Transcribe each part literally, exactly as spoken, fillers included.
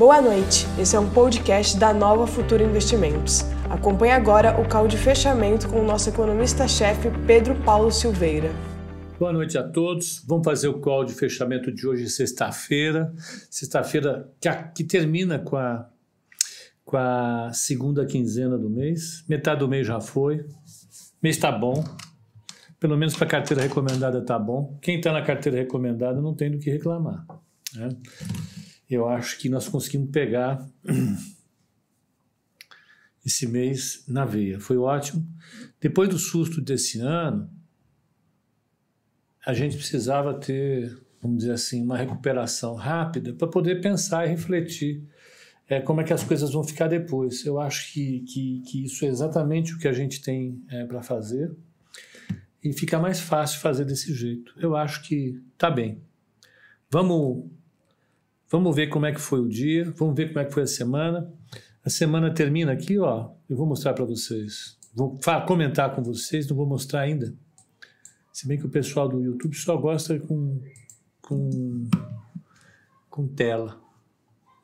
Boa noite, esse é um podcast da Nova Futura Investimentos. Acompanhe agora o call de fechamento com o nosso economista-chefe Pedro Paulo Silveira. Boa noite a todos, vamos fazer o call de fechamento de hoje, sexta-feira, sexta-feira que, que termina com a, com a segunda quinzena do mês, metade do mês já foi, mês está bom, pelo menos para a carteira recomendada está bom, quem está na carteira recomendada não tem do que reclamar, né? Eu acho que nós conseguimos pegar esse mês na veia, foi ótimo. Depois do susto desse ano, a gente precisava ter, vamos dizer assim, uma recuperação rápida para poder pensar e refletir é, como é que as coisas vão ficar depois. Eu acho que, que, que isso é exatamente o que a gente tem é, para fazer e fica mais fácil fazer desse jeito. Eu acho que tá bem. Vamos, vamos ver como é que foi o dia, vamos ver como é que foi a semana. A semana termina aqui, ó. Eu vou mostrar para vocês, vou comentar com vocês, não vou mostrar ainda. Se bem que o pessoal do YouTube só gosta com, com, com tela.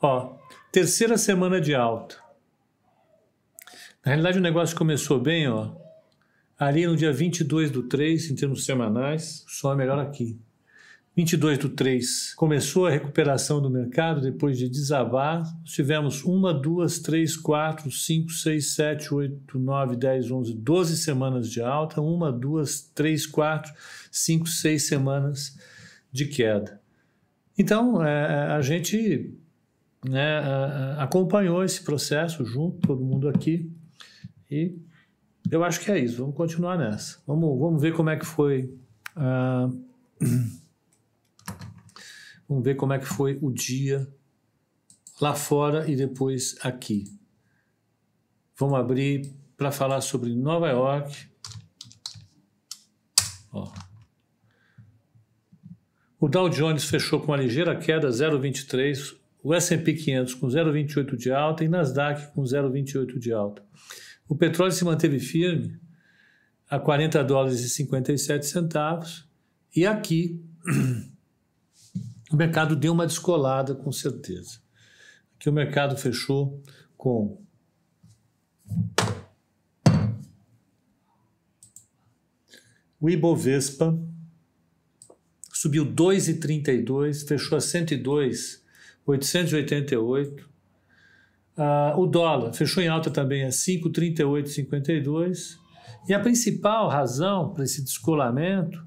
Ó, terceira semana de alta. Na realidade, o negócio começou bem, ó. Ali no dia vinte e dois do três, em termos semanais, só é melhor aqui. vinte e dois do três, começou a recuperação do mercado depois de desabar. Tivemos uma, duas, três, quatro, cinco, seis, sete, oito, nove, dez, onze, doze semanas de alta, uma, duas, três, quatro, cinco, seis semanas de queda. Então, é, a gente né, acompanhou esse processo junto, todo mundo aqui, e eu acho que é isso. Vamos continuar nessa. Vamos, vamos ver como é que foi... Ah, Vamos ver como é que foi o dia lá fora e depois aqui. Vamos abrir para falar sobre Nova York. Ó. O Dow Jones fechou com uma ligeira queda, zero vírgula vinte e três. O S e P quinhentos com zero vírgula vinte e oito de alta e Nasdaq com zero vírgula vinte e oito de alta. O petróleo se manteve firme a quarenta dólares e cinquenta e sete centavos. E aqui... O mercado deu uma descolada, com certeza. Aqui o mercado fechou com o Ibovespa, subiu dois vírgula trinta e dois, fechou a cento e dois vírgula oitocentos e oitenta e oito. Ah, o dólar fechou em alta também a cinco vírgula trinta e oito cinquenta e dois. E a principal razão para esse descolamento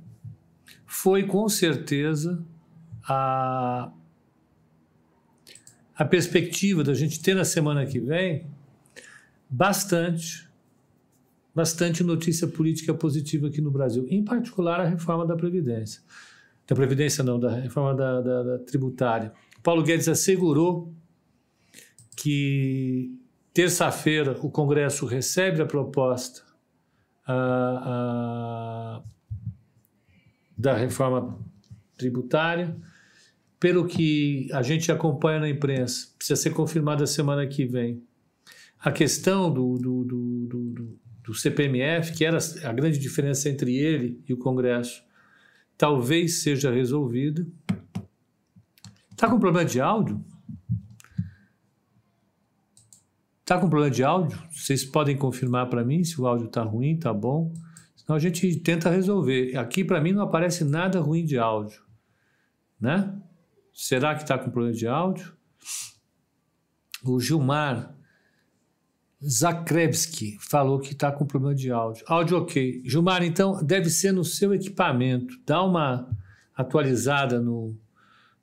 foi, com certeza, A, a perspectiva da gente ter na semana que vem bastante, bastante notícia política positiva aqui no Brasil, em particular a reforma da Previdência. Da Previdência não, da reforma da, da, da tributária. Paulo Guedes assegurou que terça-feira o Congresso recebe a proposta a, a, da reforma tributária. Pelo que a gente acompanha na imprensa, precisa ser confirmada semana que vem. A questão do, do, do, do, do C P M F, que era a grande diferença entre ele e o Congresso, talvez seja resolvida. Está com problema de áudio? Está com problema de áudio? Vocês podem confirmar para mim se o áudio está ruim, está bom. Senão a gente tenta resolver. Aqui para mim não aparece nada ruim de áudio, né? Será que está com problema de áudio? O Gilmar Zakrebski falou que está com problema de áudio. Áudio ok. Gilmar, então, deve ser no seu equipamento. Dá uma atualizada no,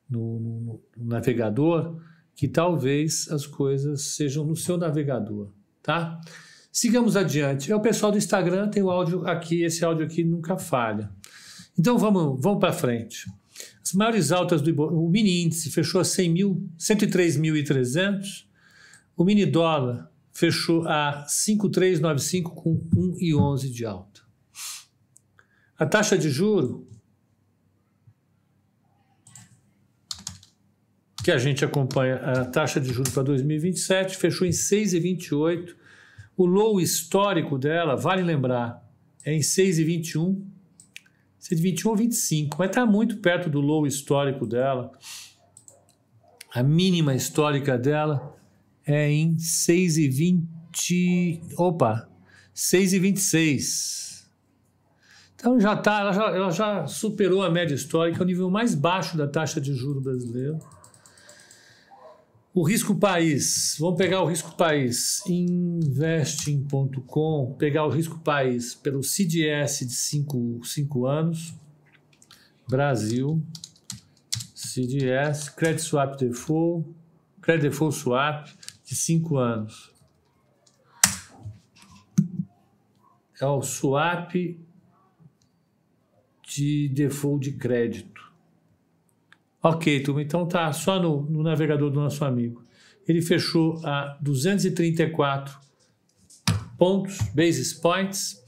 no, no, no navegador, que talvez as coisas sejam no seu navegador, tá? Sigamos adiante. É o pessoal do Instagram, tem o áudio aqui, esse áudio aqui nunca falha. Então, vamos, vamos para frente. As maiores altas do Ibovespa, o mini índice fechou a cem mil, cento e três mil e trezentos, o mini dólar fechou a cinco mil trezentos e noventa e cinco com um vírgula onze de alta. A taxa de juro que a gente acompanha, a taxa de juro para dois mil e vinte e sete fechou em seis vírgula vinte e oito. O low histórico dela, vale lembrar, é em seis vírgula vinte e um. seis vírgula vinte e um ou vinte e cinco, mas está muito perto do low histórico dela. A mínima histórica dela é em seis e vinte. Opa! seis e vinte e seis. Então já tá, ela já, ela já superou a média histórica, o nível mais baixo da taxa de juros brasileira. O risco país, vamos pegar o risco país, investing ponto com, pegar o risco país pelo C D S de cinco anos, Brasil, C D S, Credit Swap Default, Credit Default Swap de cinco anos. É o swap de default de crédito. Ok, turma, então tá só no, no navegador do nosso amigo. Ele fechou a duzentos e trinta e quatro pontos, basis points.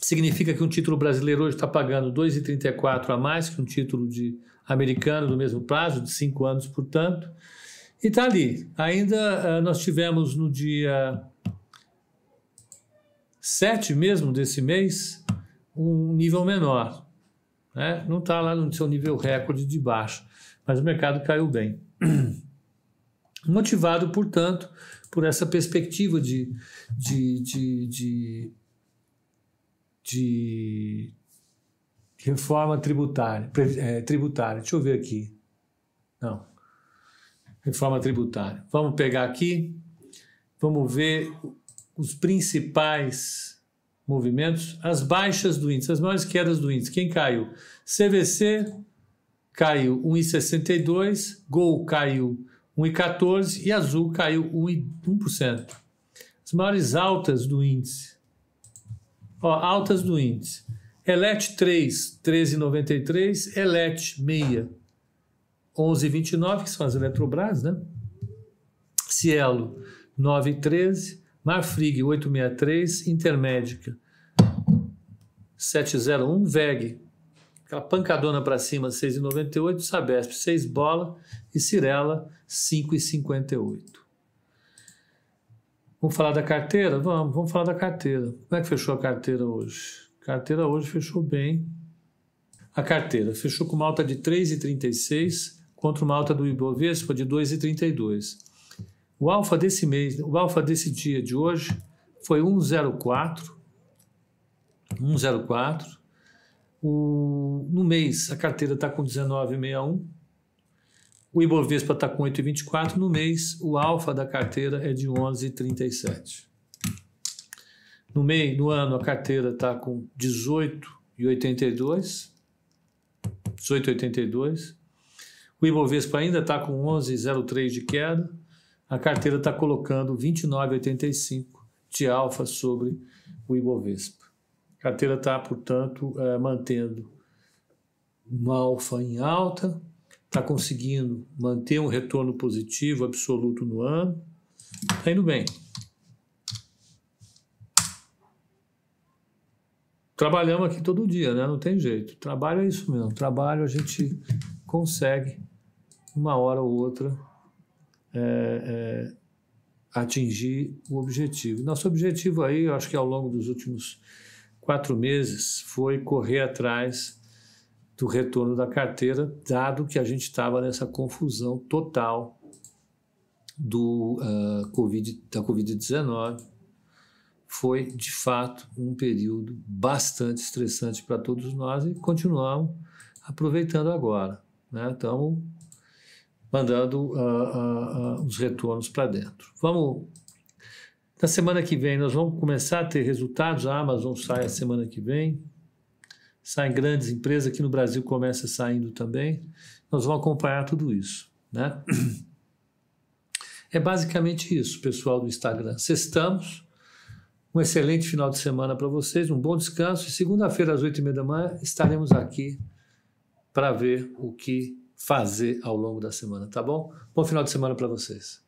Significa que um título brasileiro hoje está pagando dois vírgula trinta e quatro a mais que um título de americano do mesmo prazo, de cinco anos, portanto. E tá ali. Ainda uh, nós tivemos no dia sete mesmo desse mês um nível menor. É, não está lá no seu nível recorde de baixo, mas o mercado caiu bem. Motivado, portanto, por essa perspectiva de, de, de, de, de reforma tributária, é, tributária. Deixa eu ver aqui. Não. Reforma tributária. Vamos pegar aqui, vamos ver os principais movimentos, as baixas do índice, as maiores quedas do índice. Quem caiu? C V C caiu um vírgula sessenta e dois por cento, Gol caiu um vírgula quatorze por cento e Azul caiu um vírgula um por cento. As maiores altas do índice. Ó, altas do índice. Elet três, treze vírgula noventa e três por cento, Elet seis, onze vírgula vinte e nove por cento, que são as Eletrobras, né? Cielo, nove vírgula treze por cento. Marfrig, oito vírgula sessenta e três por cento, Intermédica, sete vírgula zero um por cento, W E G, aquela pancadona para cima, seis vírgula noventa e oito por cento, Sabesp, seis bola e Cirela, cinco vírgula cinquenta e oito por cento. Vamos falar da carteira? Vamos, vamos falar da carteira. Como é que fechou a carteira hoje? A carteira hoje fechou bem. A carteira fechou com uma alta de três vírgula trinta e seis por cento contra uma alta do Ibovespa de dois vírgula trinta e dois por cento. O alfa desse mês, o alfa desse dia de hoje foi um vírgula zero quatro. O, no mês, a carteira está com dezenove vírgula sessenta e um. O Ibovespa está com oito vírgula vinte e quatro. No mês, o alfa da carteira é de onze vírgula trinta e sete. No mês, no ano, a carteira está com dezoito vírgula oitenta e dois. dezoito vírgula oitenta e dois. O Ibovespa ainda está com onze vírgula zero três de queda. A carteira está colocando vinte e nove vírgula oitenta e cinco de alfa sobre o Ibovespa. A carteira está, portanto, é, mantendo uma alfa em alta, está conseguindo manter um retorno positivo absoluto no ano, está indo bem. Trabalhamos aqui todo dia, né? Não tem jeito. Trabalho é isso mesmo. Trabalho a gente consegue, uma hora ou outra, É, é, atingir o objetivo. Nosso objetivo aí, eu acho que ao longo dos últimos quatro meses, foi correr atrás do retorno da carteira, dado que a gente estava nessa confusão total do, uh, COVID, da covid dezenove. Foi, de fato, um período bastante estressante para todos nós e continuamos aproveitando agora, né? Então, mandando uh, uh, uh, os retornos para dentro. Vamos, na semana que vem, nós vamos começar a ter resultados. A Amazon sai a semana que vem, saem grandes empresas, aqui no Brasil começa saindo também. Nós vamos acompanhar tudo isso, né? É basicamente isso, pessoal do Instagram. Sextamos, um excelente final de semana para vocês, um bom descanso. E segunda-feira, às oito e meia da manhã, estaremos aqui para ver o que fazer ao longo da semana, tá bom? Bom final de semana para vocês.